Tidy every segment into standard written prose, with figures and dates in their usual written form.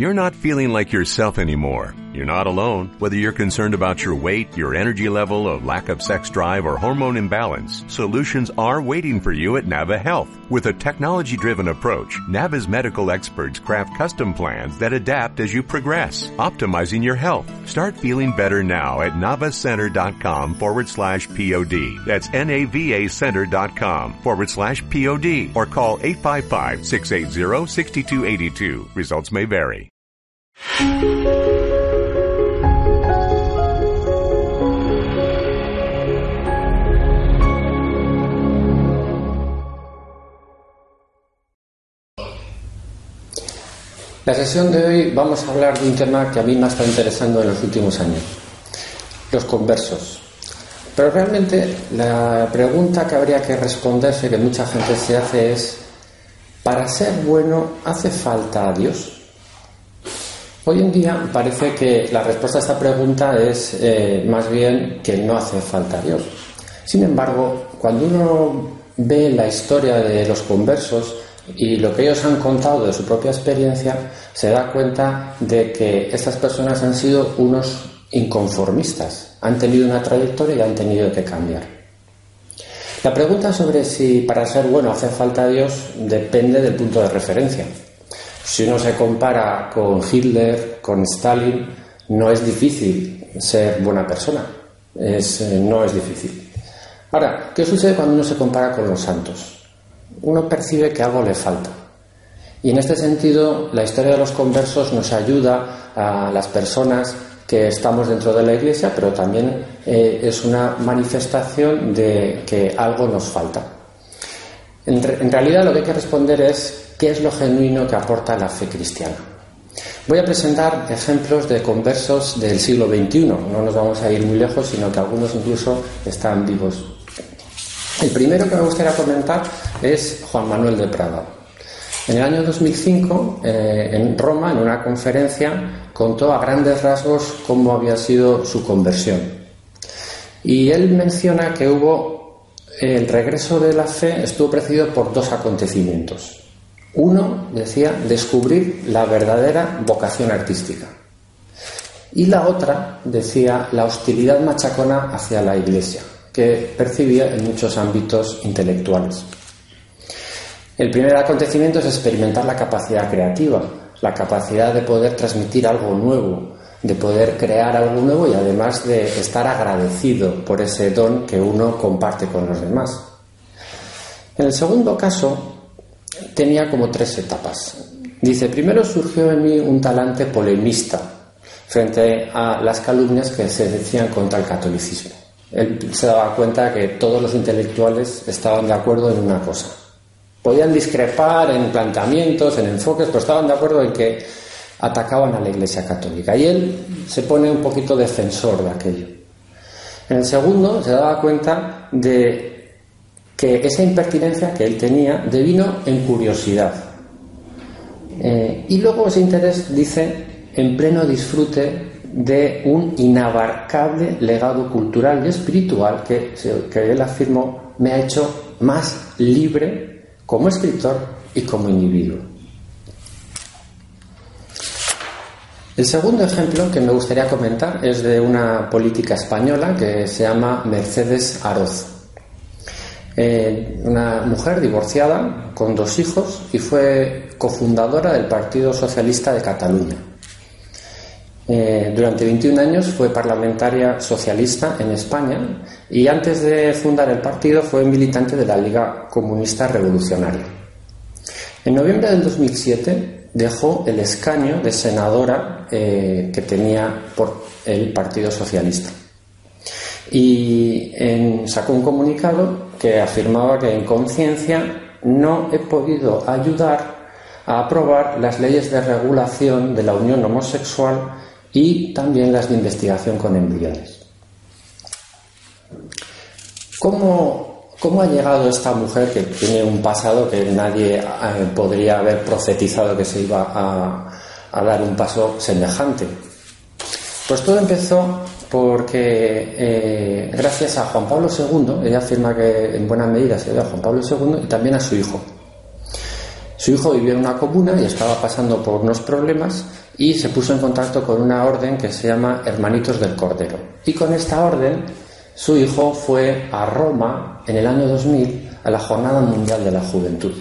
You're not feeling like yourself anymore. You're not alone. Whether you're concerned about your weight, your energy level, a lack of sex drive, or hormone imbalance, solutions are waiting for you at NAVA Health. With a technology-driven approach, NAVA's medical experts craft custom plans that adapt as you progress, optimizing your health. Start feeling better now at Navacenter.com/POD. That's NAVAcenter.com/POD or call 855-680-6282. Results may vary. La sesión de hoy vamos a hablar de un tema que a mí me ha estado interesando en los últimos años, los conversos. Pero realmente la pregunta que habría que responderse, que mucha gente se hace, es: ¿para ser bueno hace falta a Dios? Hoy en día parece que la respuesta a esta pregunta es más bien que no hace falta Dios. Sin embargo, cuando uno ve la historia de los conversos y lo que ellos han contado de su propia experiencia, se da cuenta de que estas personas han sido unos inconformistas, han tenido una trayectoria y han tenido que cambiar. La pregunta sobre si para ser bueno hace falta Dios depende del punto de referencia. Si uno se compara con Hitler, con Stalin, no es difícil ser buena persona. No es difícil. Ahora, ¿qué sucede cuando uno se compara con los santos? Uno percibe que algo le falta. Y en este sentido, la historia de los conversos nos ayuda a las personas que estamos dentro de la Iglesia, pero también es una manifestación de que algo nos falta. En realidad, lo que hay que responder es: ¿qué es lo genuino que aporta la fe cristiana? Voy a presentar ejemplos de conversos del siglo XXI. No nos vamos a ir muy lejos, sino que algunos incluso están vivos. El primero que me gustaría comentar es Juan Manuel de Prada. En el año 2005, en Roma, en una conferencia, contó a grandes rasgos cómo había sido su conversión. Y él menciona que el regreso de la fe estuvo precedido por dos acontecimientos. Uno, decía, descubrir la verdadera vocación artística. Y la otra, decía, la hostilidad machacona hacia la Iglesia, que percibía en muchos ámbitos intelectuales. El primer acontecimiento es experimentar la capacidad creativa, la capacidad de poder transmitir algo nuevo, de poder crear algo nuevo y además de estar agradecido por ese don que uno comparte con los demás. En el segundo caso, tenía como tres etapas. Dice: primero surgió en mí un talante polemista frente a las calumnias que se decían contra el catolicismo. Él se daba cuenta que todos los intelectuales estaban de acuerdo en una cosa. Podían discrepar en planteamientos, en enfoques, pero estaban de acuerdo en que atacaban a la Iglesia católica. Y él se pone un poquito defensor de aquello. En el segundo, se daba cuenta de que esa impertinencia que él tenía devino en curiosidad. Y luego ese interés, dice, en pleno disfrute de un inabarcable legado cultural y espiritual que él afirmó me ha hecho más libre como escritor y como individuo. El segundo ejemplo que me gustaría comentar es de una política española que se llama Mercedes Aroz. Una mujer divorciada con dos hijos y fue cofundadora del Partido Socialista de Cataluña. Durante 21 años fue parlamentaria socialista en España y antes de fundar el partido fue militante de la Liga Comunista Revolucionaria. En noviembre del 2007 dejó el escaño de senadora que tenía por el Partido Socialista. Y sacó un comunicado que afirmaba que en conciencia no he podido ayudar a aprobar las leyes de regulación de la unión homosexual y también las de investigación con embriones. ¿Cómo ha llegado esta mujer que tiene un pasado que nadie podría haber profetizado que se iba a dar un paso semejante? Pues todo empezó porque gracias a Juan Pablo II, ella afirma que en buena medida se debe a Juan Pablo II y también a su hijo. Su hijo vivía en una comuna y estaba pasando por unos problemas y se puso en contacto con una orden que se llama Hermanitos del Cordero. Y con esta orden, su hijo fue a Roma en el año 2000 a la Jornada Mundial de la Juventud.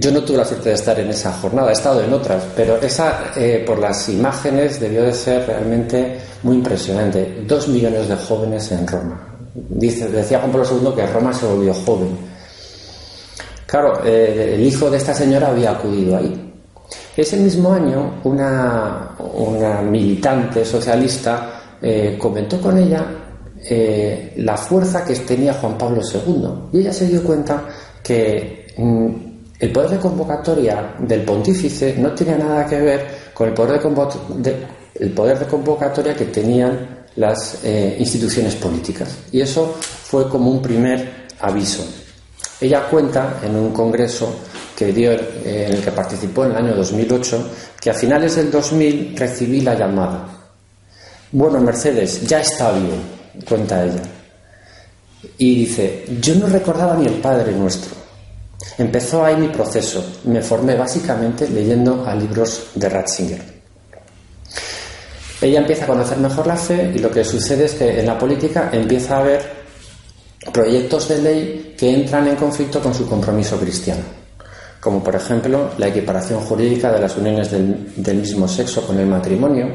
Yo no tuve la suerte de estar en esa jornada, he estado en otras, pero esa, por las imágenes, debió de ser realmente muy impresionante. 2 millones de jóvenes en Roma. Decía Juan Pablo II que Roma se volvió joven. Claro, el hijo de esta señora había acudido ahí. Ese mismo año, una militante socialista comentó con ella la fuerza que tenía Juan Pablo II. Y ella se dio cuenta que el poder de convocatoria del pontífice no tenía nada que ver con el poder de convocatoria que tenían las instituciones políticas. Y eso fue como un primer aviso. Ella cuenta en un congreso que dio, en el que participó en el año 2008, que a finales del 2000 recibí la llamada. Bueno, Mercedes, ya está bien, cuenta ella. Y dice, yo no recordaba ni el Padre Nuestro. Empezó ahí mi proceso. Me formé básicamente leyendo a libros de Ratzinger. Ella empieza a conocer mejor la fe y lo que sucede es que en la política empieza a haber proyectos de ley que entran en conflicto con su compromiso cristiano, como por ejemplo la equiparación jurídica de las uniones del mismo sexo con el matrimonio.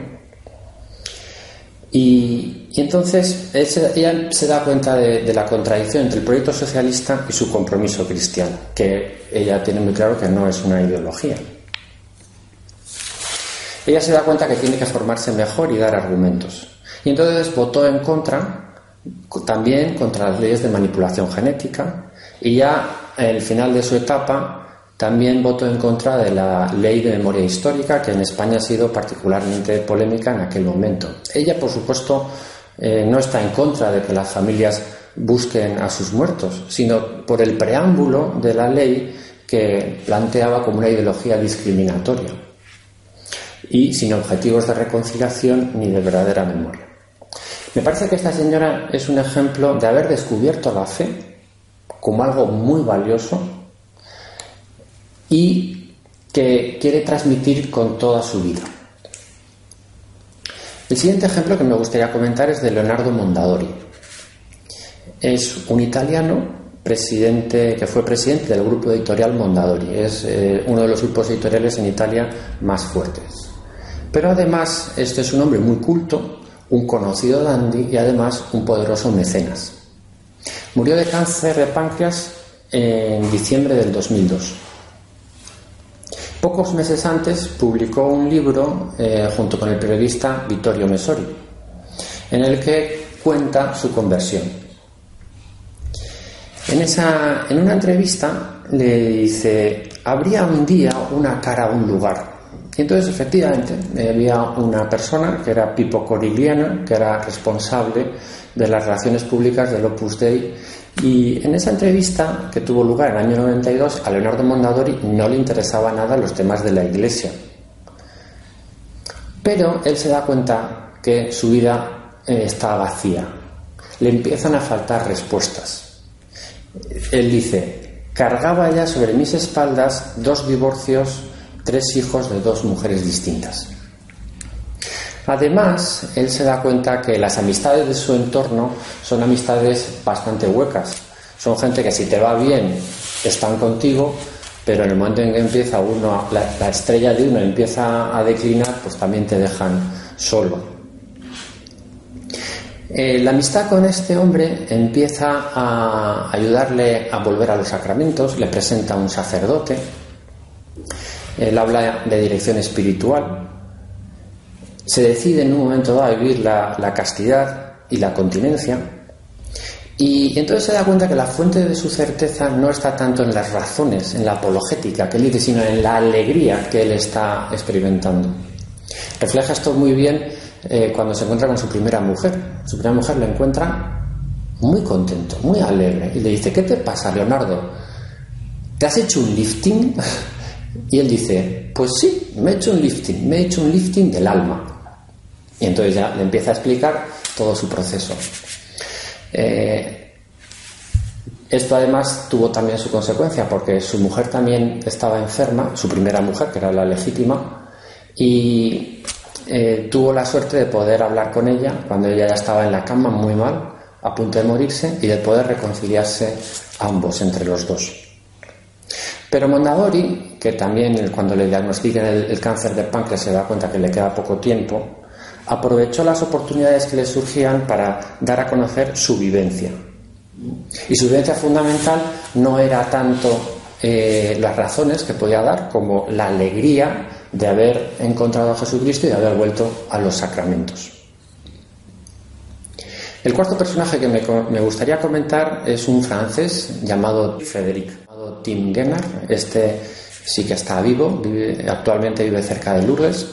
Y entonces ella se da cuenta de la contradicción entre el proyecto socialista y su compromiso cristiano, que ella tiene muy claro que no es una ideología. Ella se da cuenta que tiene que formarse mejor y dar argumentos. Y entonces votó en contra, también contra las leyes de manipulación genética, y ya en el final de su etapa también votó en contra de la ley de memoria histórica, que en España ha sido particularmente polémica en aquel momento. Ella, por supuesto, no está en contra de que las familias busquen a sus muertos, sino por el preámbulo de la ley que planteaba como una ideología discriminatoria y sin objetivos de reconciliación ni de verdadera memoria. Me parece que esta señora es un ejemplo de haber descubierto la fe como algo muy valioso y que quiere transmitir con toda su vida. El siguiente ejemplo que me gustaría comentar es de Leonardo Mondadori. Es un italiano que fue presidente del grupo editorial Mondadori. Es uno de los grupos editoriales en Italia más fuertes. Pero además, este es un hombre muy culto, un conocido dandy y además un poderoso mecenas. Murió de cáncer de páncreas en diciembre del 2002. Pocos meses antes publicó un libro junto con el periodista Vittorio Messori, en el que cuenta su conversión. En una entrevista le dice, habría un día una cara a un lugar. Y entonces, efectivamente, había una persona que era Pipo Corigliano, que era responsable de las relaciones públicas del Opus Dei, y en esa entrevista que tuvo lugar en el año 92, a Leonardo Mondadori no le interesaba nada los temas de la Iglesia. Pero él se da cuenta que su vida está vacía. Le empiezan a faltar respuestas. Él dice, cargaba ya sobre mis espaldas 2 divorcios, 3 hijos de 2 mujeres distintas. Además, él se da cuenta que las amistades de su entorno son amistades bastante huecas. Son gente que si te va bien están contigo, pero en el momento en que empieza uno, la estrella de uno empieza a declinar, pues también te dejan solo. La amistad con este hombre empieza a ayudarle a volver a los sacramentos. Le presenta a un sacerdote. Él habla de dirección espiritual. Se decide en un momento dado a vivir la castidad y la continencia. Y entonces se da cuenta que la fuente de su certeza no está tanto en las razones, en la apologética que él dice, sino en la alegría que él está experimentando. Refleja esto muy bien cuando se encuentra con su primera mujer. Su primera mujer lo encuentra muy contento, muy alegre. Y le dice, ¿qué te pasa, Leonardo? ¿Te has hecho un lifting? Y él dice, pues sí, me he hecho un lifting del alma. Y entonces ya le empieza a explicar todo su proceso. Esto además tuvo también su consecuencia, porque su mujer también estaba enferma, su primera mujer, que era la legítima, y tuvo la suerte de poder hablar con ella cuando ella ya estaba en la cama, muy mal, a punto de morirse, y de poder reconciliarse ambos, entre los dos. Pero Mondadori, que también cuando le diagnostican el cáncer de páncreas se da cuenta que le queda poco tiempo, aprovechó las oportunidades que le surgían para dar a conocer su vivencia. Y su vivencia fundamental no era tanto las razones que podía dar, como la alegría de haber encontrado a Jesucristo y de haber vuelto a los sacramentos. El cuarto personaje que me gustaría comentar es un francés llamado Frédéric Tim Guénard. Este sí que está vivo, actualmente vive cerca de Lourdes,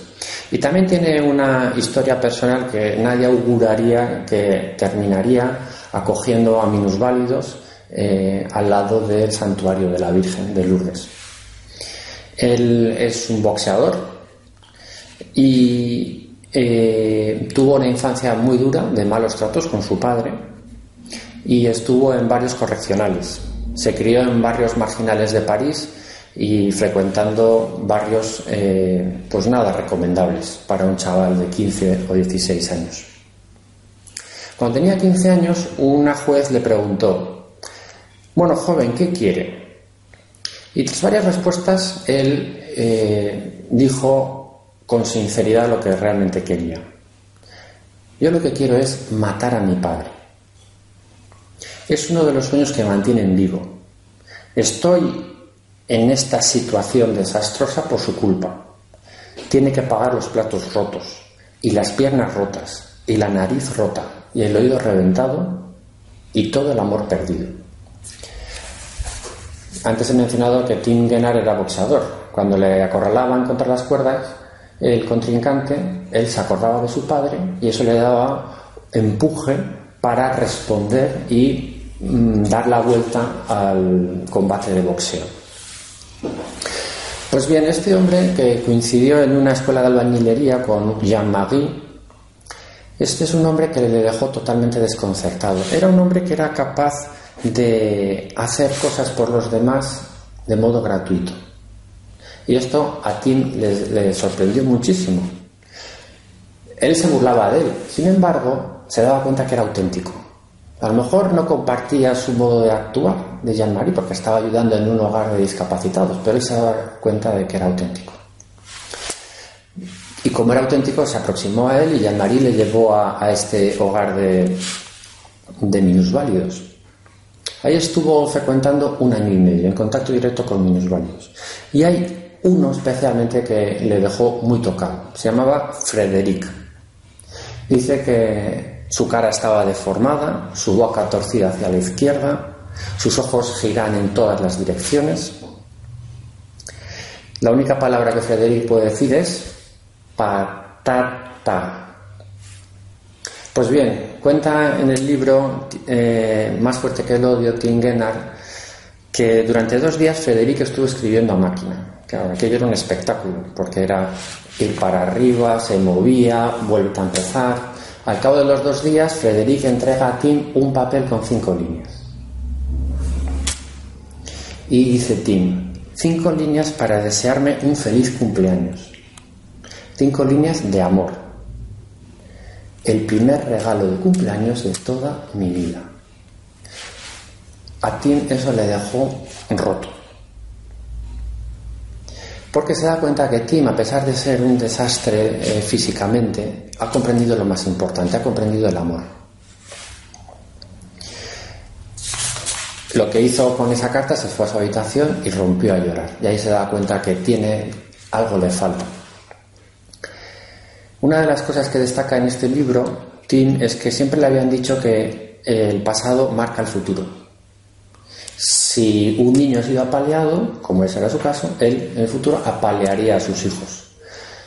y también tiene una historia personal que nadie auguraría que terminaría acogiendo a minusválidos al lado del santuario de la Virgen de Lourdes. Él es un boxeador y tuvo una infancia muy dura, de malos tratos con su padre, y estuvo en varios correccionales. Se crió en barrios marginales de París y frecuentando barrios pues nada recomendables para un chaval de 15 o 16 años. Cuando tenía 15 años, una juez le preguntó: bueno, joven, ¿qué quiere? Y tras varias respuestas, él dijo con sinceridad lo que realmente quería: yo lo que quiero es matar a mi padre. Es uno de los sueños que mantienen vivo. Estoy en esta situación desastrosa por su culpa. Tiene que pagar los platos rotos, y las piernas rotas, y la nariz rota, y el oído reventado, y todo el amor perdido. Antes he mencionado que Tim Guénard era boxeador. Cuando le acorralaban contra las cuerdas, el contrincante, él se acordaba de su padre, y eso le daba empuje para responder y dar la vuelta al combate de boxeo. Pues bien, este hombre, que coincidió en una escuela de albañilería con Jean Magui, este es un hombre que le dejó totalmente desconcertado. Era un hombre que era capaz de hacer cosas por los demás de modo gratuito, y esto a Tim le sorprendió muchísimo. Él se burlaba de él, sin embargo se daba cuenta que era auténtico. A lo mejor no compartía su modo de actuar de Jean Marie, porque estaba ayudando en un hogar de discapacitados, pero él se daba cuenta de que era auténtico. Y como era auténtico, se aproximó a él, y Jean Marie le llevó a este hogar de minusválidos. Ahí estuvo frecuentando un año y medio, en contacto directo con minusválidos. Y hay uno especialmente que le dejó muy tocado. Se llamaba Frédéric. Dice que su cara estaba deformada, su boca torcida hacia la izquierda, sus ojos giran en todas las direcciones. La única palabra que Frédéric puede decir es patata. Pues bien, cuenta en el libro Más fuerte que el odio, Tim Guénard, que durante 2 días Frédéric estuvo escribiendo a máquina. Claro, aquello era un espectáculo, porque era ir para arriba, se movía, vuelve a empezar. Al cabo de los 2 días, Frédéric entrega a Tim un papel con 5 líneas. Y dice Tim: 5 líneas para desearme un feliz cumpleaños. 5 líneas de amor. El primer regalo de cumpleaños de toda mi vida. A Tim eso le dejó roto, porque se da cuenta que Tim, a pesar de ser un desastre físicamente, ha comprendido lo más importante, ha comprendido el amor. Lo que hizo con esa carta, se fue a su habitación y rompió a llorar. Y ahí se da cuenta que algo le falta. Una de las cosas que destaca en este libro, Tim, es que siempre le habían dicho que el pasado marca el futuro. Si un niño ha sido apaleado, como ese era su caso, él en el futuro apalearía a sus hijos.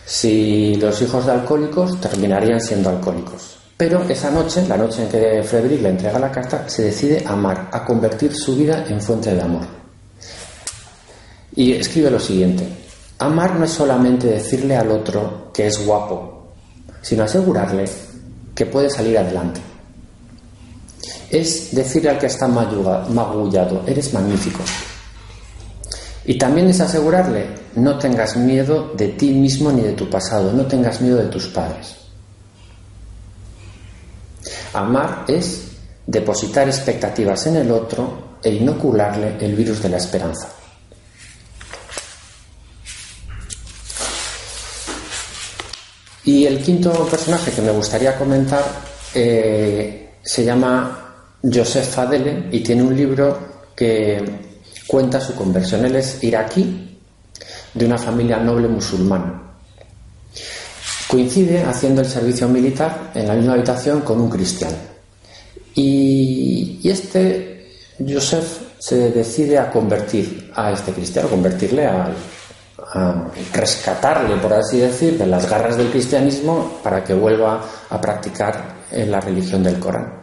Si los hijos de alcohólicos, terminarían siendo alcohólicos. Pero esa noche, la noche en que Frédéric le entrega la carta, se decide a amar, a convertir su vida en fuente de amor. Y escribe lo siguiente: amar no es solamente decirle al otro que es guapo, sino asegurarle que puede salir adelante. es decir al que está magullado: eres magnífico. Y también es asegurarle: no tengas miedo de ti mismo ni de tu pasado, no tengas miedo de tus padres. Amar es depositar expectativas en el otro e inocularle el virus de la esperanza. Y el quinto personaje que me gustaría comentar se llama Youssef Fadelle y tiene un libro que cuenta su conversión. Él es iraquí de una familia noble musulmana. Coincide haciendo el servicio militar en la misma habitación con un cristiano. Y este Youssef se decide a convertir a este cristiano, convertirle a rescatarle, por así decir, de las garras del cristianismo para que vuelva a practicar la religión del Corán.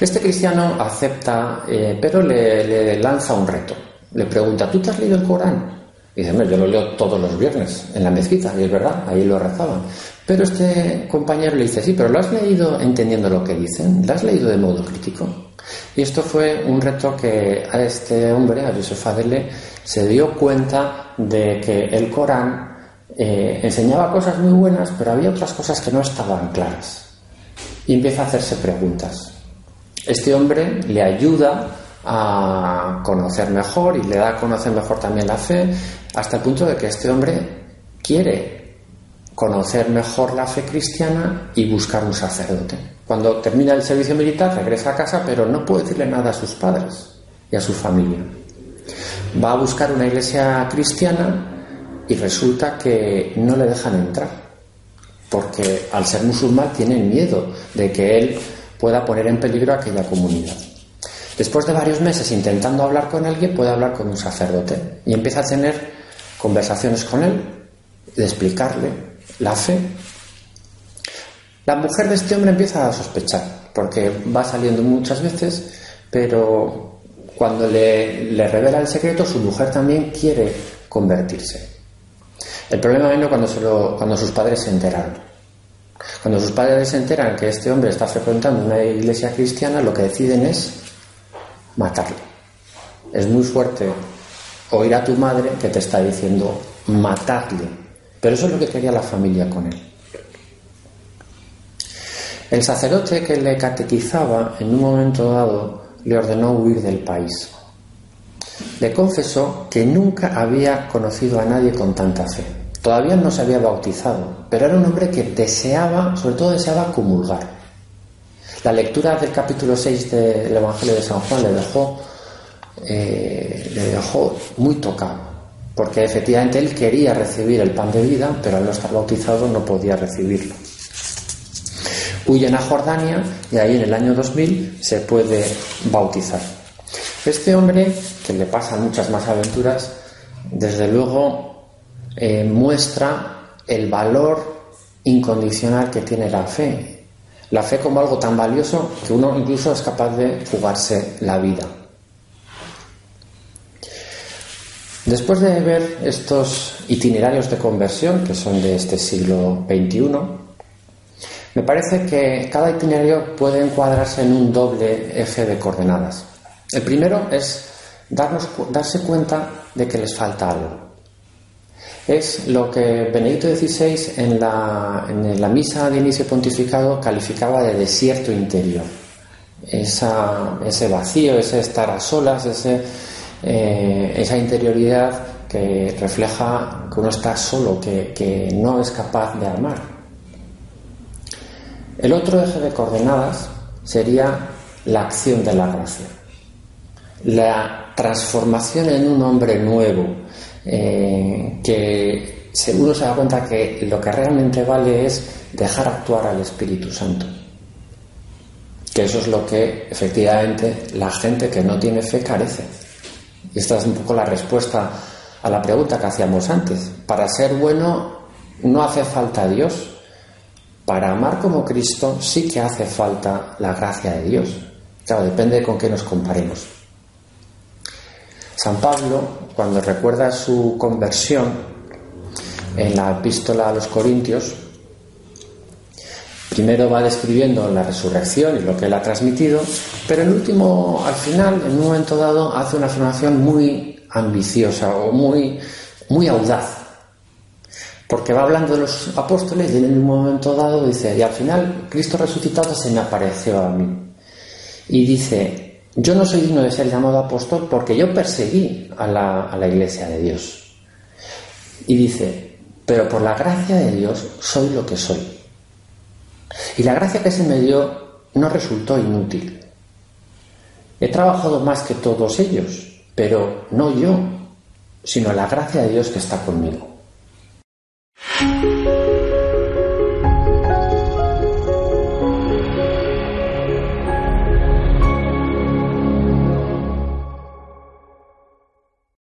Este cristiano acepta, pero le lanza un reto. Le pregunta: ¿tú te has leído el Corán? Y dice: hombre, yo lo leo todos los viernes en la mezquita, y es verdad, ahí lo rezaban. Pero este compañero le dice: sí, pero ¿lo has leído entendiendo lo que dicen? ¿Lo has leído de modo crítico? Y esto fue un reto que a este hombre, a Youssef Fadelle, se dio cuenta de que el Corán enseñaba cosas muy buenas, pero había otras cosas que no estaban claras. Y empieza a hacerse preguntas. Este hombre le ayuda a conocer mejor y le da a conocer mejor también la fe, hasta el punto de que este hombre quiere conocer mejor la fe cristiana y buscar un sacerdote. Cuando termina el servicio militar regresa a casa, pero no puede decirle nada a sus padres y a su familia. Va a buscar una iglesia cristiana y resulta que no le dejan entrar, porque al ser musulmán tienen miedo de que él pueda poner en peligro a aquella comunidad. Después de varios meses intentando hablar con alguien, puede hablar con un sacerdote y empieza a tener conversaciones con él, de explicarle la fe. La mujer de este hombre empieza a sospechar, porque va saliendo muchas veces, pero cuando le revela el secreto, su mujer también quiere convertirse. El problema vino cuando sus padres se enteraron. Cuando sus padres se enteran que este hombre está frecuentando una iglesia cristiana, lo que deciden es matarle. Es muy fuerte oír a tu madre que te está diciendo matarle. Pero eso es lo que quería la familia con él. El sacerdote que le catequizaba en un momento dado le ordenó huir del país. Le confesó que nunca había conocido a nadie con tanta fe. Todavía no se había bautizado, pero era un hombre que deseaba, sobre todo deseaba comulgar. La lectura del capítulo 6 del Evangelio de San Juan le dejó muy tocado. Porque efectivamente él quería recibir el pan de vida, pero al no estar bautizado no podía recibirlo. Huyen a Jordania y ahí en el año 2000 se puede bautizar. Este hombre, que le pasan muchas más aventuras, desde luego muestra el valor incondicional que tiene la fe. La fe como algo tan valioso que uno incluso es capaz de jugarse la vida. Después de ver estos itinerarios de conversión, que son de este siglo XXI, me parece que cada itinerario puede encuadrarse en un doble eje de coordenadas. El primero es darse cuenta de que les falta algo. Es lo que Benedicto XVI en la misa de inicio pontificado calificaba de desierto interior. Ese vacío, ese estar a solas, esa interioridad que refleja que uno está solo, que no es capaz de amar. El otro eje de coordenadas sería la acción de la gracia, la transformación en un hombre nuevo, que seguro se da cuenta que lo que realmente vale es dejar actuar al Espíritu Santo. Que eso es lo que efectivamente la gente que no tiene fe carece. Y esta es un poco la respuesta a la pregunta que hacíamos antes. Para ser bueno no hace falta Dios. Para amar como Cristo sí que hace falta la gracia de Dios. Claro, depende de con qué nos comparemos. San Pablo, cuando recuerda su conversión en la epístola a los Corintios, Primero va describiendo la resurrección y lo que él ha transmitido, pero el último, al final, en un momento dado, hace una afirmación muy ambiciosa o muy audaz, porque va hablando de los apóstoles y en un momento dado dice: y al final Cristo resucitado se me apareció a mí. Y dice: yo no soy digno de ser llamado apóstol porque yo perseguí a la Iglesia de Dios. Y dice: pero por la gracia de Dios soy lo que soy. Y la gracia que se me dio no resultó inútil. He trabajado más que todos ellos, pero no yo, sino la gracia de Dios que está conmigo.